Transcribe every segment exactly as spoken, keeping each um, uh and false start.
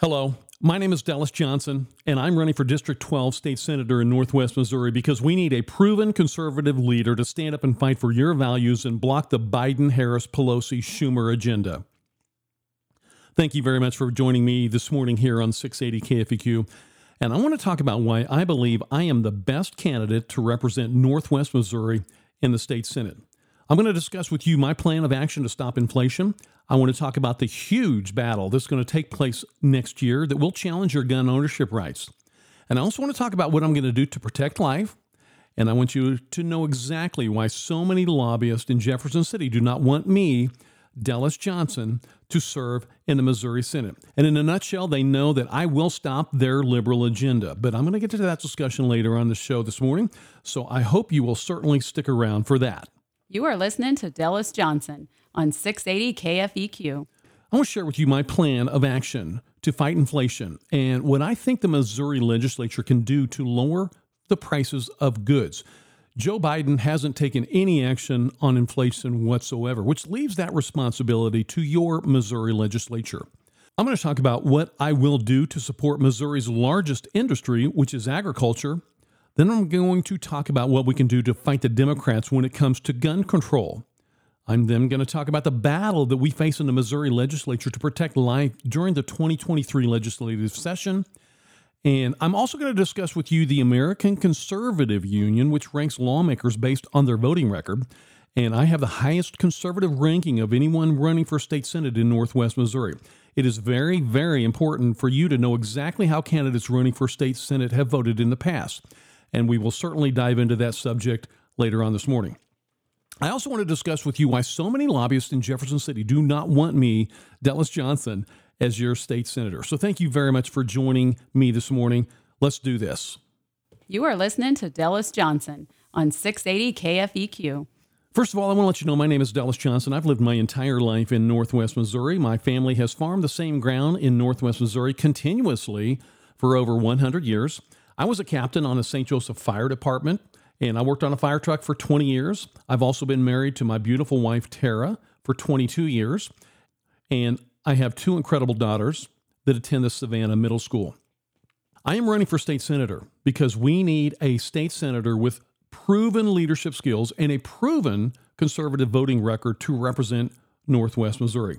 Hello, my name is Dallas Johnson, and I'm running for District twelve State Senator in Northwest Missouri because we need a proven conservative leader to stand up and fight for your values and block the Biden-Harris-Pelosi-Schumer agenda. Thank you very much for joining me this morning here on six eighty K F E Q, and I want to talk about why I believe I am the best candidate to represent Northwest Missouri in the State Senate. I'm going to discuss with you my plan of action to stop inflation. I want to talk about the huge battle that's going to take place next year that will challenge your gun ownership rights. And I also want to talk about what I'm going to do to protect life. And I want you to know exactly why so many lobbyists in Jefferson City do not want me, Dallas Johnson, to serve in the Missouri Senate. And in a nutshell, they know that I will stop their liberal agenda. But I'm going to get to that discussion later on the show this morning. So I hope you will certainly stick around for that. You are listening to Dallas Johnson on six eighty K F E Q. I want to share with you my plan of action to fight inflation and what I think the Missouri legislature can do to lower the prices of goods. Joe Biden hasn't taken any action on inflation whatsoever, which leaves that responsibility to your Missouri legislature. I'm going to talk about what I will do to support Missouri's largest industry, which is agriculture. Then I'm going to talk about what we can do to fight the Democrats when it comes to gun control. I'm then going to talk about the battle that we face in the Missouri legislature to protect life during the twenty twenty-three legislative session. And I'm also going to discuss with you the American Conservative Union, which ranks lawmakers based on their voting record. And I have the highest conservative ranking of anyone running for state senate in Northwest Missouri. It is very, very important for you to know exactly how candidates running for state senate have voted in the past. And we will certainly dive into that subject later on this morning. I also want to discuss with you why so many lobbyists in Jefferson City do not want me, Dallas Johnson, as your state senator. So thank you very much for joining me this morning. Let's do this. You are listening to Dallas Johnson on six eighty K F E Q. First of all, I want to let you know my name is Dallas Johnson. I've lived my entire life in Northwest Missouri. My family has farmed the same ground in Northwest Missouri continuously for over one hundred years. I was a captain on a Saint Joseph Fire Department, and I worked on a fire truck for twenty years. I've also been married to my beautiful wife, Tara, for twenty-two years. And I have two incredible daughters that attend the Savannah Middle School. I am running for state senator because we need a state senator with proven leadership skills and a proven conservative voting record to represent Northwest Missouri.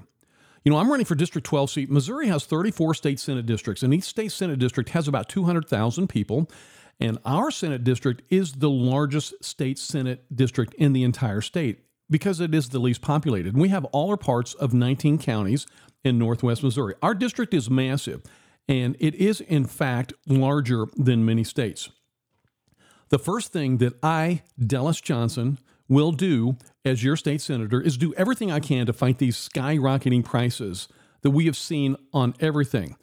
You know, I'm running for District twelve seat. Missouri has thirty-four state senate districts, and each state senate district has about two hundred thousand people. And our senate district is the largest state senate district in the entire state because it is the least populated. We have all or parts of nineteen counties in Northwest Missouri. Our district is massive, and it is, in fact, larger than many states. The first thing that I, Dallas Johnson, will do as your state senator is do everything I can to fight these skyrocketing prices that we have seen on everything.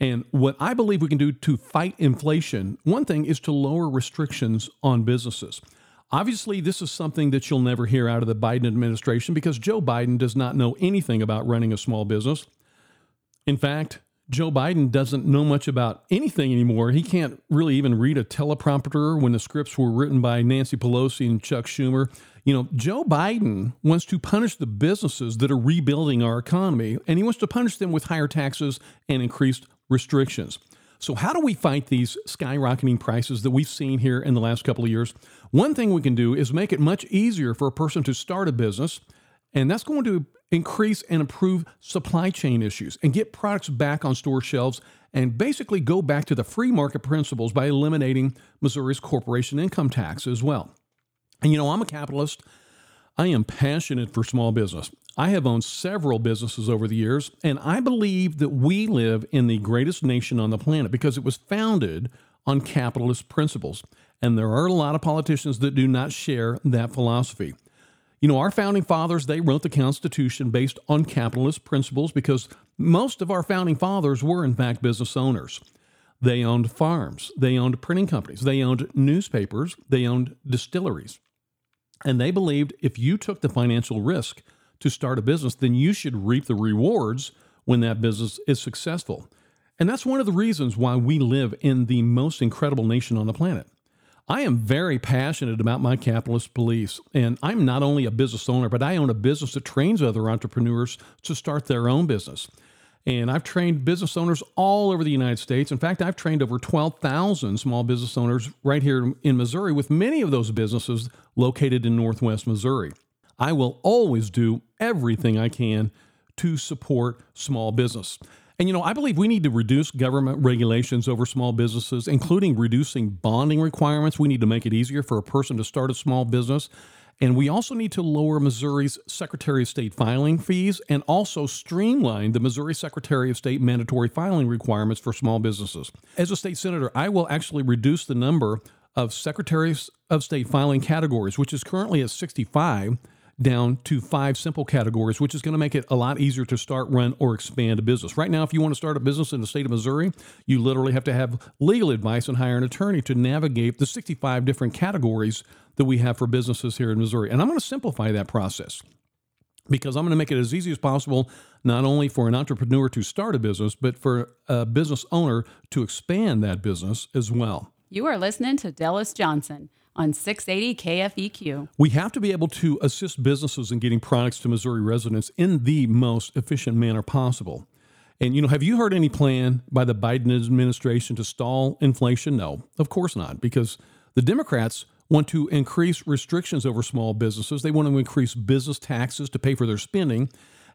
And what I believe we can do to fight inflation, one thing is to lower restrictions on businesses. Obviously, this is something that you'll never hear out of the Biden administration because Joe Biden does not know anything about running a small business. In fact, Joe Biden doesn't know much about anything anymore. He can't really even read a teleprompter when the scripts were written by Nancy Pelosi and Chuck Schumer. You know, Joe Biden wants to punish the businesses that are rebuilding our economy, and he wants to punish them with higher taxes and increased restrictions. So how do we fight these skyrocketing prices that we've seen here in the last couple of years? One thing we can do is make it much easier for a person to start a business, and that's going to increase and improve supply chain issues and get products back on store shelves and basically go back to the free market principles by eliminating Missouri's corporation income tax as well. And, you know, I'm a capitalist. I am passionate for small business. I have owned several businesses over the years, and I believe that we live in the greatest nation on the planet because it was founded on capitalist principles. And there are a lot of politicians that do not share that philosophy. You know, our founding fathers, they wrote the Constitution based on capitalist principles because most of our founding fathers were, in fact, business owners. They owned farms. They owned printing companies. They owned newspapers. They owned distilleries. And they believed if you took the financial risk to start a business, then you should reap the rewards when that business is successful. And that's one of the reasons why we live in the most incredible nation on the planet. I am very passionate about my capitalist beliefs, and I'm not only a business owner, but I own a business that trains other entrepreneurs to start their own business. And I've trained business owners all over the United States. In fact, I've trained over twelve thousand small business owners right here in Missouri, with many of those businesses located in Northwest Missouri. I will always do everything I can to support small business. And, you know, I believe we need to reduce government regulations over small businesses, including reducing bonding requirements. We need to make it easier for a person to start a small business. And we also need to lower Missouri's Secretary of State filing fees and also streamline the Missouri Secretary of State mandatory filing requirements for small businesses. As a state senator, I will actually reduce the number of Secretary of State filing categories, which is currently at sixty-five, down to five simple categories, which is going to make it a lot easier to start, run, or expand a business. Right now, if you want to start a business in the state of Missouri, you literally have to have legal advice and hire an attorney to navigate the sixty-five different categories that we have for businesses here in Missouri. And I'm going to simplify that process because I'm going to make it as easy as possible, not only for an entrepreneur to start a business, but for a business owner to expand that business as well. You are listening to Dellis Johnson on six eighty K F E Q. We have to be able to assist businesses in getting products to Missouri residents in the most efficient manner possible. And, you know, have you heard any plan by the Biden administration to stall inflation? No, of course not, because the Democrats want to increase restrictions over small businesses. They want to increase business taxes to pay for their spending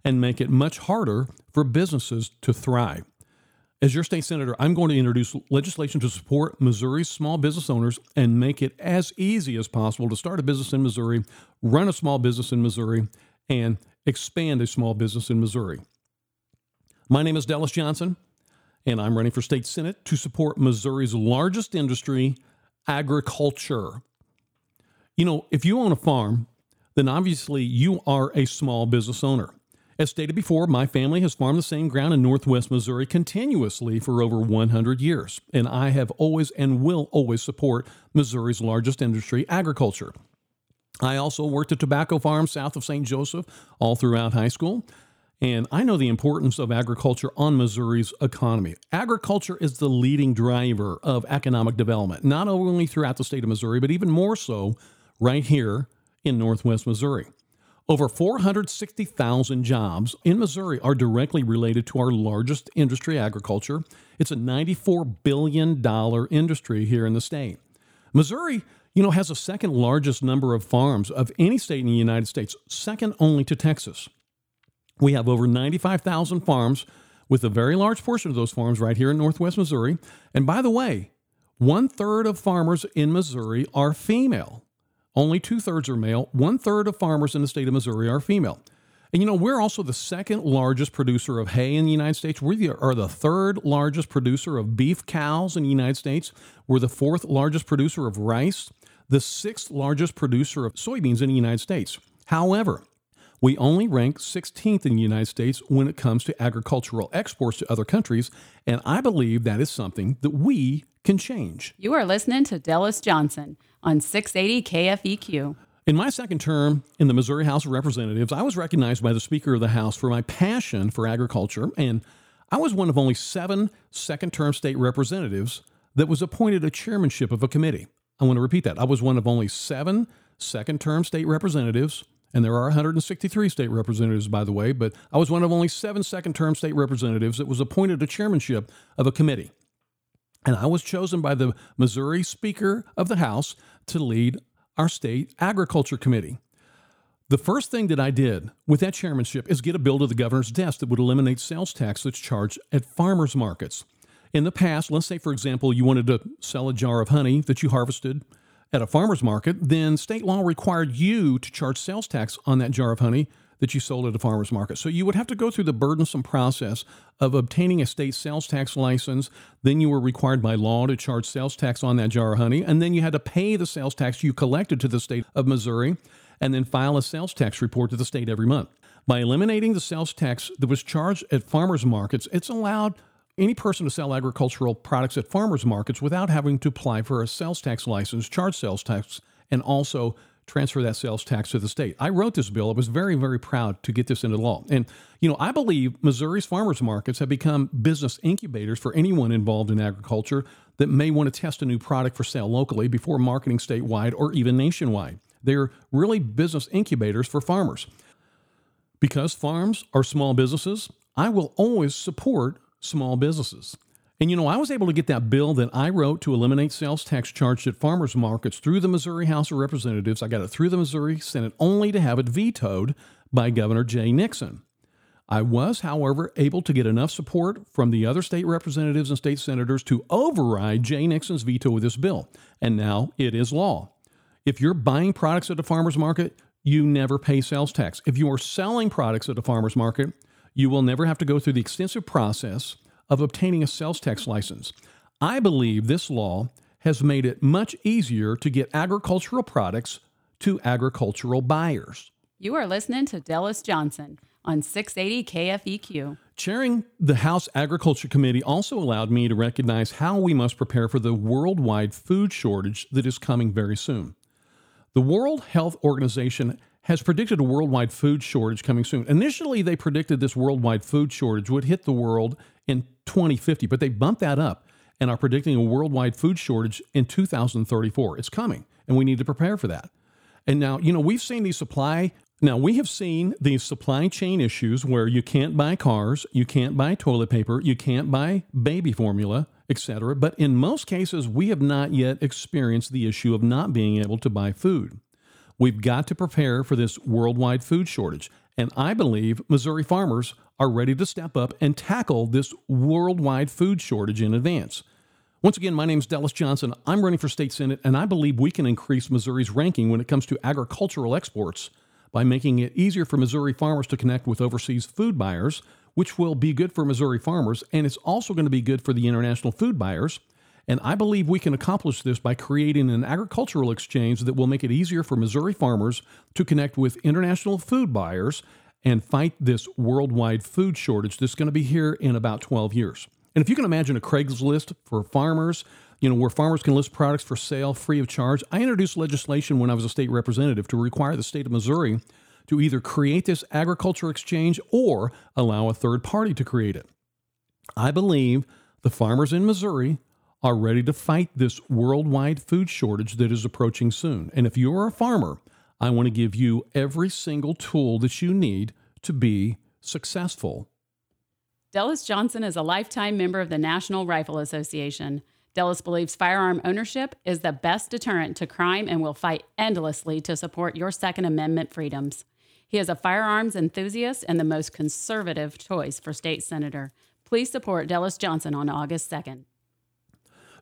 and make it much harder for businesses to thrive. As your state senator, I'm going to introduce legislation to support Missouri's small business owners and make it as easy as possible to start a business in Missouri, run a small business in Missouri, and expand a small business in Missouri. My name is Dellis Johnson, and I'm running for state senate to support Missouri's largest industry, agriculture. You know, if you own a farm, then obviously you are a small business owner. As stated before, my family has farmed the same ground in Northwest Missouri continuously for over one hundred years, and I have always and will always support Missouri's largest industry, agriculture. I also worked at tobacco farms south of Saint Joseph all throughout high school, and I know the importance of agriculture on Missouri's economy. Agriculture is the leading driver of economic development, not only throughout the state of Missouri, but even more so right here in Northwest Missouri. Over four hundred sixty thousand jobs in Missouri are directly related to our largest industry, agriculture. It's a ninety-four billion dollars industry here in the state. Missouri, you know, has the second largest number of farms of any state in the United States, second only to Texas. We have over ninety-five thousand farms, with a very large portion of those farms right here in Northwest Missouri. And by the way, one-third of farmers in Missouri are female. Only two-thirds are male. One-third of farmers in the state of Missouri are female. And, you know, we're also the second largest producer of hay in the United States. We are the third largest producer of beef cows in the United States. We're the fourth largest producer of rice, the sixth largest producer of soybeans in the United States. However, we only rank sixteenth in the United States when it comes to agricultural exports to other countries, and I believe that is something that we can change. You are listening to Dellis Johnson on six eighty K F E Q. In my second term in the Missouri House of Representatives, I was recognized by the Speaker of the House for my passion for agriculture, and I was one of only seven second-term state representatives that was appointed a chairmanship of a committee. I want to repeat that. I was one of only seven second-term state representatives, and there are one hundred sixty-three state representatives, by the way, but I was one of only seven second-term state representatives that was appointed a chairmanship of a committee. And I was chosen by the Missouri Speaker of the House to lead our state agriculture committee. The first thing that I did with that chairmanship is get a bill to the governor's desk that would eliminate sales tax that's charged at farmers markets. In the past, let's say, for example, you wanted to sell a jar of honey that you harvested at a farmer's market, then state law required you to charge sales tax on that jar of honey that you sold at a farmer's market. So you would have to go through the burdensome process of obtaining a state sales tax license. Then you were required by law to charge sales tax on that jar of honey. And then you had to pay the sales tax you collected to the state of Missouri and then file a sales tax report to the state every month. By eliminating the sales tax that was charged at farmer's markets, it's allowed any person to sell agricultural products at farmer's markets without having to apply for a sales tax license, charge sales tax, and also transfer that sales tax to the state. I wrote this bill. I was very, very proud to get this into law. And, you know, I believe Missouri's farmers markets have become business incubators for anyone involved in agriculture that may want to test a new product for sale locally before marketing statewide or even nationwide. They're really business incubators for farmers. Because farms are small businesses, I will always support small businesses. And, you know, I was able to get that bill that I wrote to eliminate sales tax charged at farmers markets through the Missouri House of Representatives. I got it through the Missouri Senate only to have it vetoed by Governor Jay Nixon. I was, however, able to get enough support from the other state representatives and state senators to override Jay Nixon's veto of this bill. And now it is law. If you're buying products at the farmers market, you never pay sales tax. If you are selling products at the farmers market, you will never have to go through the extensive process of obtaining a sales tax license. I believe this law has made it much easier to get agricultural products to agricultural buyers. You are listening to Dallas Johnson on six eighty K F E Q. Chairing the House Agriculture Committee also allowed me to recognize how we must prepare for the worldwide food shortage that is coming very soon. The World Health Organization has predicted a worldwide food shortage coming soon. Initially, they predicted this worldwide food shortage would hit the world in twenty fifty, but they bumped that up and are predicting a worldwide food shortage in two thousand thirty-four. It's coming, and we need to prepare for that. And now, you know, we've seen these supply, now we have seen these supply chain issues where you can't buy cars, you can't buy toilet paper, you can't buy baby formula, et cetera. But in most cases, we have not yet experienced the issue of not being able to buy food. We've got to prepare for this worldwide food shortage. And I believe Missouri farmers are ready to step up and tackle this worldwide food shortage in advance. Once again, my name is Dallas Johnson. I'm running for state senate, and I believe we can increase Missouri's ranking when it comes to agricultural exports by making it easier for Missouri farmers to connect with overseas food buyers, which will be good for Missouri farmers, and it's also going to be good for the international food buyers. And I believe we can accomplish this by creating an agricultural exchange that will make it easier for Missouri farmers to connect with international food buyers and fight this worldwide food shortage that's going to be here in about twelve years. And if you can imagine a Craigslist for farmers, you know, where farmers can list products for sale free of charge, I introduced legislation when I was a state representative to require the state of Missouri to either create this agriculture exchange or allow a third party to create it. I believe the farmers in Missouri are ready to fight this worldwide food shortage that is approaching soon. And if you're a farmer, I want to give you every single tool that you need to be successful. Dallas Johnson is a lifetime member of the National Rifle Association. Dallas believes firearm ownership is the best deterrent to crime and will fight endlessly to support your Second Amendment freedoms. He is a firearms enthusiast and the most conservative choice for state senator. Please support Dallas Johnson on August second.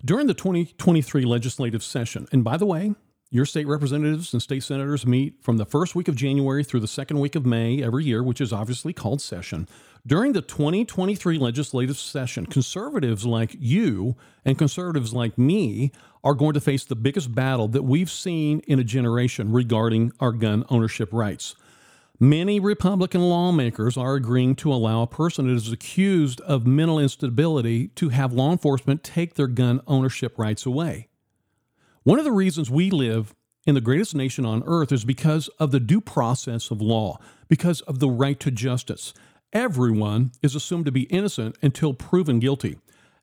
During the twenty twenty-three legislative session, and by the way, your state representatives and state senators meet from the first week of January through the second week of May every year, which is obviously called session. During the twenty twenty-three legislative session, conservatives like you and conservatives like me are going to face the biggest battle that we've seen in a generation regarding our gun ownership rights. Many Republican lawmakers are agreeing to allow a person that is accused of mental instability to have law enforcement take their gun ownership rights away. One of the reasons we live in the greatest nation on earth is because of the due process of law, because of the right to justice. Everyone is assumed to be innocent until proven guilty.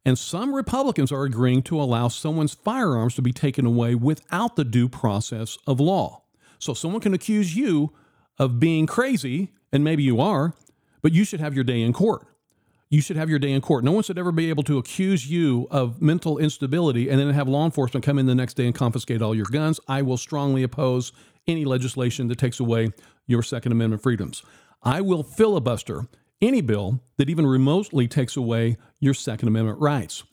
And some Republicans are agreeing to allow someone's firearms to be taken away without the due process of law. So someone can accuse you of being crazy, and maybe you are, but you should have your day in court. You should have your day in court. No one should ever be able to accuse you of mental instability and then have law enforcement come in the next day and confiscate all your guns. I will strongly oppose any legislation that takes away your Second Amendment freedoms. I will filibuster any bill that even remotely takes away your Second Amendment rights.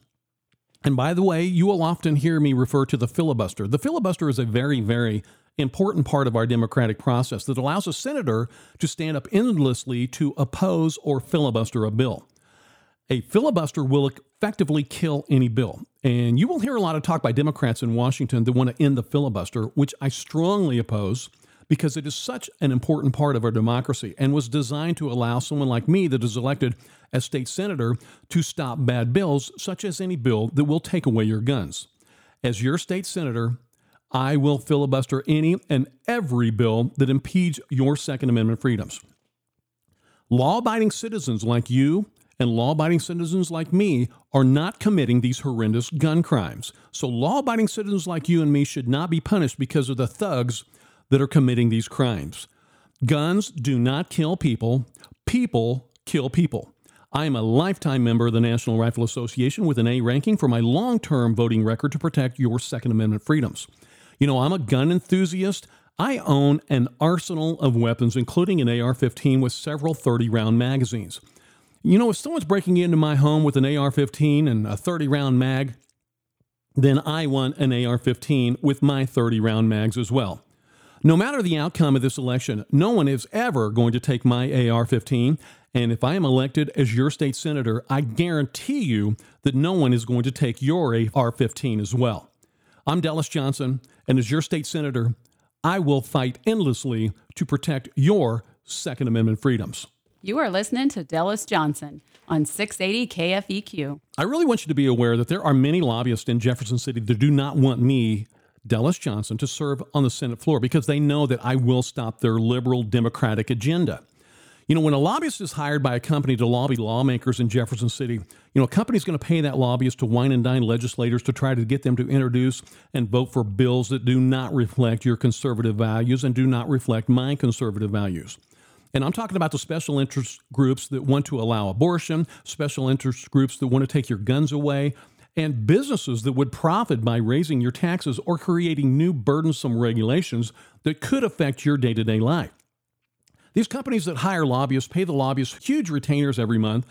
And by the way, you will often hear me refer to the filibuster. The filibuster is a very, very important part of our democratic process that allows a senator to stand up endlessly to oppose or filibuster a bill. A filibuster will effectively kill any bill. And you will hear a lot of talk by Democrats in Washington that want to end the filibuster, which I strongly oppose because it is such an important part of our democracy and was designed to allow someone like me that is elected as state senator to stop bad bills, such as any bill that will take away your guns. As your state senator, I will filibuster any and every bill that impedes your Second Amendment freedoms. Law-abiding citizens like you and law-abiding citizens like me are not committing these horrendous gun crimes. So law-abiding citizens like you and me should not be punished because of the thugs that are committing these crimes. Guns do not kill people. People kill people. I am a lifetime member of the National Rifle Association with an A ranking for my long-term voting record to protect your Second Amendment freedoms. You know, I'm a gun enthusiast. I own an arsenal of weapons, including an A R fifteen with several thirty-round magazines. You know, if someone's breaking into my home with an A R fifteen and a thirty-round mag, then I want an A R fifteen with my thirty-round mags as well. No matter the outcome of this election, no one is ever going to take my A R fifteen, and if I am elected as your state senator, I guarantee you that no one is going to take your A R fifteen as well. I'm Dallas Johnson, and as your state senator, I will fight endlessly to protect your Second Amendment freedoms. You are listening to Dallas Johnson on six eighty K F E Q. I really want you to be aware that there are many lobbyists in Jefferson City that do not want me, Dallas Johnson, to serve on the Senate floor because they know that I will stop their liberal Democratic agenda. You know, when a lobbyist is hired by a company to lobby lawmakers in Jefferson City, you know, a company's going to pay that lobbyist to wine and dine legislators to try to get them to introduce and vote for bills that do not reflect your conservative values and do not reflect my conservative values. And I'm talking about the special interest groups that want to allow abortion, special interest groups that want to take your guns away, and businesses that would profit by raising your taxes or creating new burdensome regulations that could affect your day-to-day life. These companies that hire lobbyists pay the lobbyists huge retainers every month,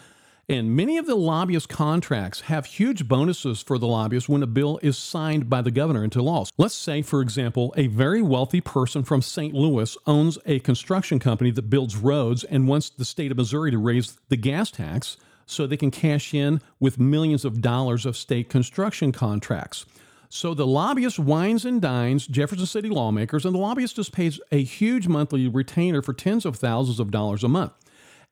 and many of the lobbyist contracts have huge bonuses for the lobbyists when a bill is signed by the governor into law. Let's say, for example, a very wealthy person from Saint Louis owns a construction company that builds roads and wants the state of Missouri to raise the gas tax so they can cash in with millions of dollars of state construction contracts. So the lobbyist wines and dines Jefferson City lawmakers, and the lobbyist just pays a huge monthly retainer for tens of thousands of dollars a month.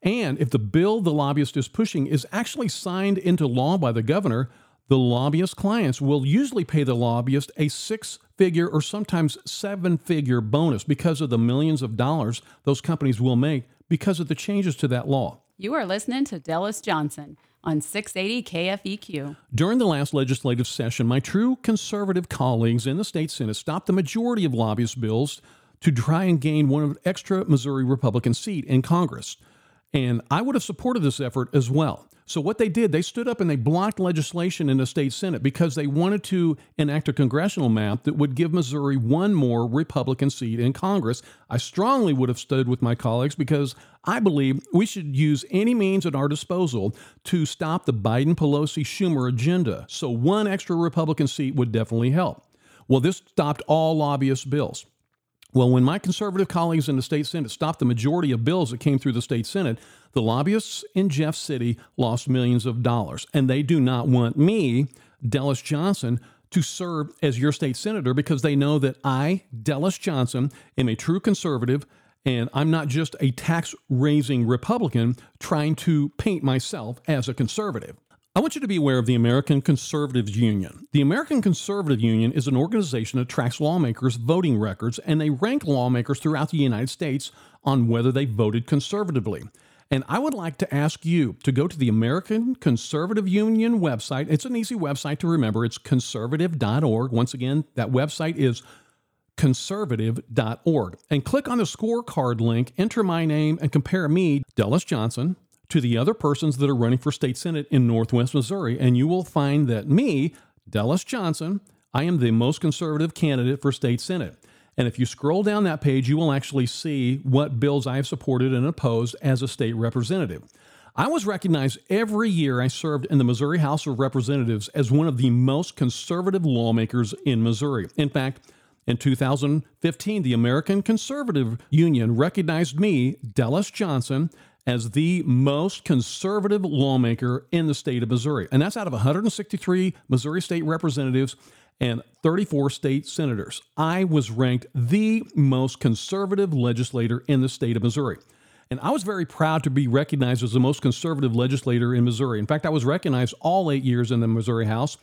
And if the bill the lobbyist is pushing is actually signed into law by the governor, the lobbyist clients will usually pay the lobbyist a six-figure or sometimes seven-figure bonus because of the millions of dollars those companies will make because of the changes to that law. You are listening to Dallas Johnson on six eighty K F E Q. During the last legislative session, my true conservative colleagues in the state Senate stopped the majority of lobbyist bills to try and gain one extra Missouri Republican seat in Congress. And I would have supported this effort as well. So what they did, they stood up and they blocked legislation in the state Senate because they wanted to enact a congressional map that would give Missouri one more Republican seat in Congress. I strongly would have stood with my colleagues because I believe we should use any means at our disposal to stop the Biden-Pelosi-Schumer agenda. So one extra Republican seat would definitely help. Well, this stopped all lobbyist bills. Well, when my conservative colleagues in the state Senate stopped the majority of bills that came through the state Senate, the lobbyists in Jeff City lost millions of dollars. And they do not want me, Dallas Johnson, to serve as your state senator because they know that I, Dallas Johnson, am a true conservative, and I'm not just a tax-raising Republican trying to paint myself as a conservative. I want you to be aware of the American Conservatives Union. The American Conservative Union is an organization that tracks lawmakers' voting records, and they rank lawmakers throughout the United States on whether they voted conservatively. And I would like to ask you to go to the American Conservative Union website. It's an easy website to remember. It's conservative dot org. Once again, that website is conservative dot org. And click on the scorecard link, enter my name, and compare me, Dallas Johnson, to the other persons that are running for state Senate in Northwest Missouri, and you will find that me, Dallas Johnson, I am the most conservative candidate for state Senate. And if you scroll down that page, you will actually see what bills I have supported and opposed as a state representative. I was recognized every year I served in the Missouri House of Representatives as one of the most conservative lawmakers in Missouri. In fact, in two thousand fifteen, the American Conservative Union recognized me, Dallas Johnson, as the most conservative lawmaker in the state of Missouri. And that's out of one hundred sixty-three Missouri state representatives and thirty-four state senators. I was ranked the most conservative legislator in the state of Missouri. And I was very proud to be recognized as the most conservative legislator in Missouri. In fact, I was recognized all eight years in the Missouri House.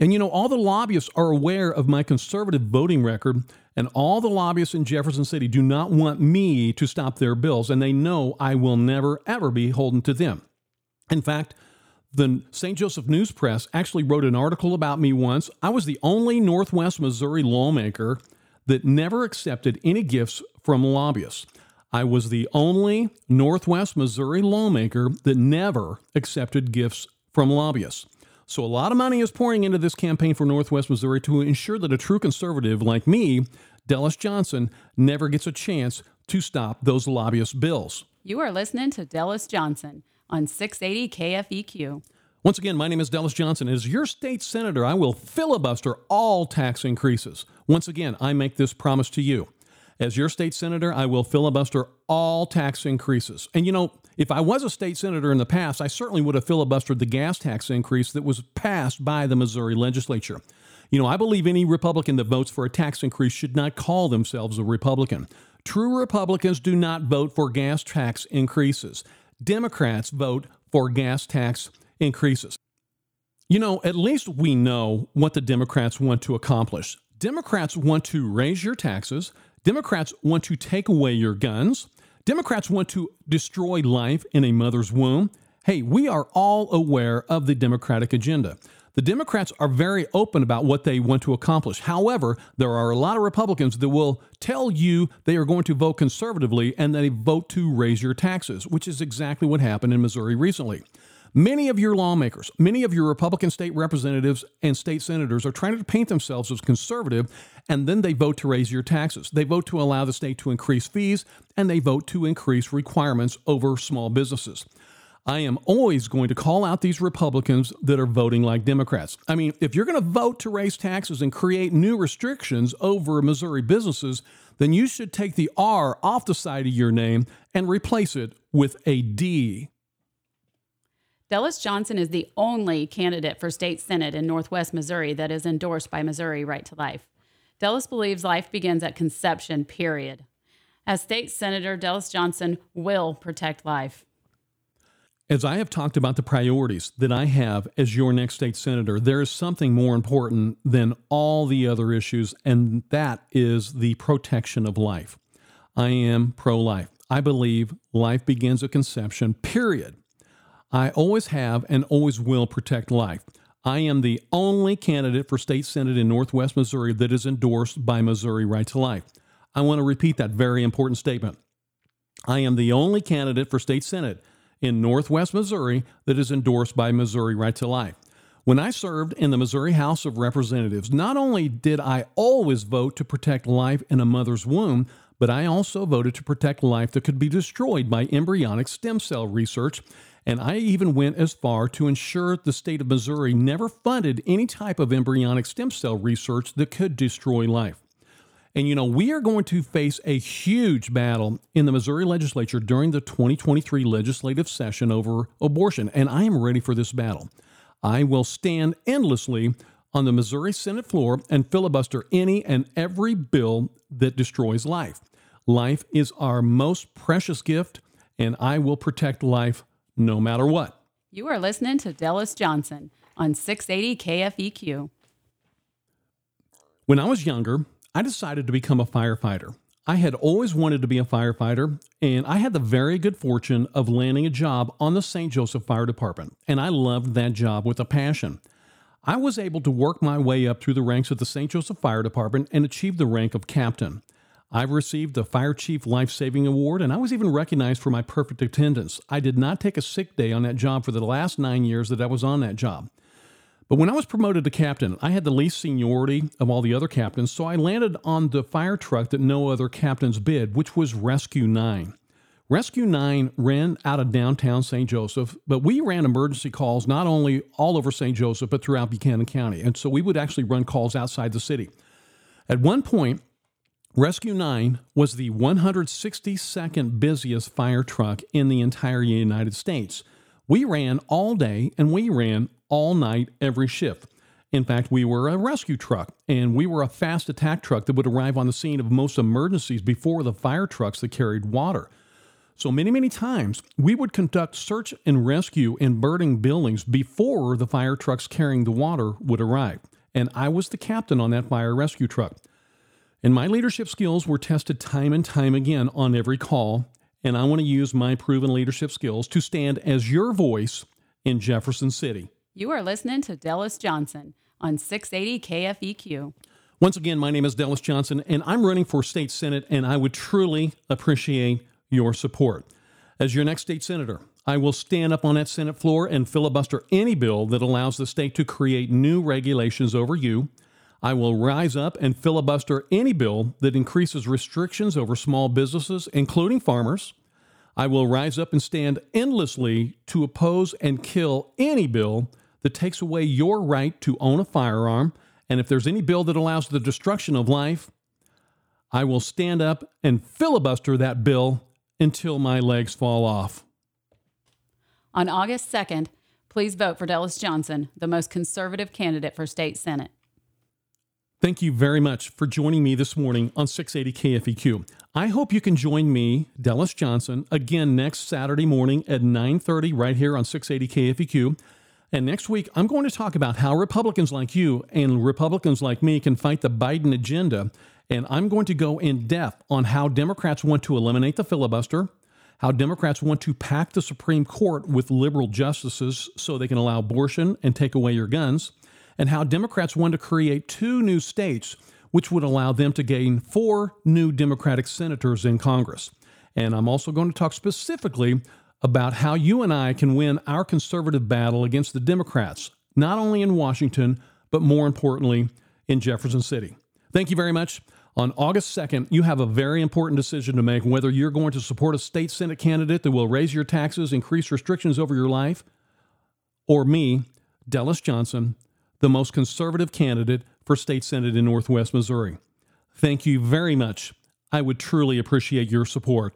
And, you know, all the lobbyists are aware of my conservative voting record, and all the lobbyists in Jefferson City do not want me to stop their bills, and they know I will never, ever be beholden to them. In fact, the Saint Joseph News Press actually wrote an article about me once. I was the only Northwest Missouri lawmaker that never accepted any gifts from lobbyists. I was the only Northwest Missouri lawmaker that never accepted gifts from lobbyists. So a lot of money is pouring into this campaign for Northwest Missouri to ensure that a true conservative like me, Dellis Johnson, never gets a chance to stop those lobbyist bills. You are listening to Dellis Johnson on six eighty K F E Q. Once again, my name is Dellis Johnson. As your state senator, I will filibuster all tax increases. Once again, I make this promise to you. As your state senator, I will filibuster all tax increases. And you know, if I was a state senator in the past, I certainly would have filibustered the gas tax increase that was passed by the Missouri legislature. You know, I believe any Republican that votes for a tax increase should not call themselves a Republican. True Republicans do not vote for gas tax increases. Democrats vote for gas tax increases. You know, at least we know what the Democrats want to accomplish. Democrats want to raise your taxes. Democrats want to take away your guns. Democrats want to destroy life in a mother's womb. Hey, we are all aware of the Democratic agenda. The Democrats are very open about what they want to accomplish. However, there are a lot of Republicans that will tell you they are going to vote conservatively and they vote to raise your taxes, which is exactly what happened in Missouri recently. Many of your lawmakers, many of your Republican state representatives and state senators are trying to paint themselves as conservative, and then they vote to raise your taxes. They vote to allow the state to increase fees, and they vote to increase requirements over small businesses. I am always going to call out these Republicans that are voting like Democrats. I mean, if you're going to vote to raise taxes and create new restrictions over Missouri businesses, then you should take the R off the side of your name and replace it with a D. Dellis Johnson is the only candidate for state senate in Northwest Missouri that is endorsed by Missouri Right to Life. Dellis believes life begins at conception, period. As state senator, Dellis Johnson will protect life. As I have talked about the priorities that I have as your next state senator, there is something more important than all the other issues, and that is the protection of life. I am pro-life. I believe life begins at conception, period. I always have and always will protect life. I am the only candidate for state senate in Northwest Missouri that is endorsed by Missouri Right to Life. I want to repeat that very important statement. I am the only candidate for state senate in Northwest Missouri that is endorsed by Missouri Right to Life. When I served in the Missouri House of Representatives, not only did I always vote to protect life in a mother's womb, but I also voted to protect life that could be destroyed by embryonic stem cell research. And I even went as far to ensure the state of Missouri never funded any type of embryonic stem cell research that could destroy life. And, you know, we are going to face a huge battle in the Missouri legislature during the twenty twenty-three legislative session over abortion. And I am ready for this battle. I will stand endlessly on the Missouri Senate floor and filibuster any and every bill that destroys life. Life is our most precious gift, and I will protect life no matter what. You are listening to Dellis Johnson on six eighty K F E Q. When I was younger, I decided to become a firefighter. I had always wanted to be a firefighter, and I had the very good fortune of landing a job on the Saint Joseph Fire Department, and I loved that job with a passion. I was able to work my way up through the ranks of the Saint Joseph Fire Department and achieved the rank of captain. I've received the Fire Chief Life Saving Award, and I was even recognized for my perfect attendance. I did not take a sick day on that job for the last nine years that I was on that job. But when I was promoted to captain, I had the least seniority of all the other captains, so I landed on the fire truck that no other captains bid, which was Rescue nine. Rescue nine ran out of downtown Saint Joseph, but we ran emergency calls not only all over Saint Joseph, but throughout Buchanan County, and so we would actually run calls outside the city. At one point, Rescue nine was the one hundred sixty-second busiest fire truck in the entire United States. We ran all day and we ran all night every shift. In fact, we were a rescue truck and we were a fast attack truck that would arrive on the scene of most emergencies before the fire trucks that carried water. So many, many times we would conduct search and rescue in burning buildings before the fire trucks carrying the water would arrive. And I was the captain on that fire rescue truck. And my leadership skills were tested time and time again on every call, and I want to use my proven leadership skills to stand as your voice in Jefferson City. You are listening to Dellis Johnson on six eighty K F E Q. Once again, my name is Dellis Johnson, and I'm running for state senate, and I would truly appreciate your support. As your next state senator, I will stand up on that Senate floor and filibuster any bill that allows the state to create new regulations over you. I will rise up and filibuster any bill that increases restrictions over small businesses, including farmers. I will rise up and stand endlessly to oppose and kill any bill that takes away your right to own a firearm. And if there's any bill that allows the destruction of life, I will stand up and filibuster that bill until my legs fall off. On August second, please vote for Delis Johnson, the most conservative candidate for state Senate. Thank you very much for joining me this morning on six eighty K F E Q. I hope you can join me, Delis Johnson, again next Saturday morning at nine thirty right here on six eighty K F E Q. And next week, I'm going to talk about how Republicans like you and Republicans like me can fight the Biden agenda. And I'm going to go in depth on how Democrats want to eliminate the filibuster, how Democrats want to pack the Supreme Court with liberal justices so they can allow abortion and take away your guns, and how Democrats want to create two new states, which would allow them to gain four new Democratic senators in Congress. And I'm also going to talk specifically about how you and I can win our conservative battle against the Democrats, not only in Washington, but more importantly, in Jefferson City. Thank you very much. On August second, you have a very important decision to make, whether you're going to support a state Senate candidate that will raise your taxes, increase restrictions over your life, or me, Delis Johnson, the most conservative candidate for state Senate in Northwest Missouri. Thank you very much. I would truly appreciate your support.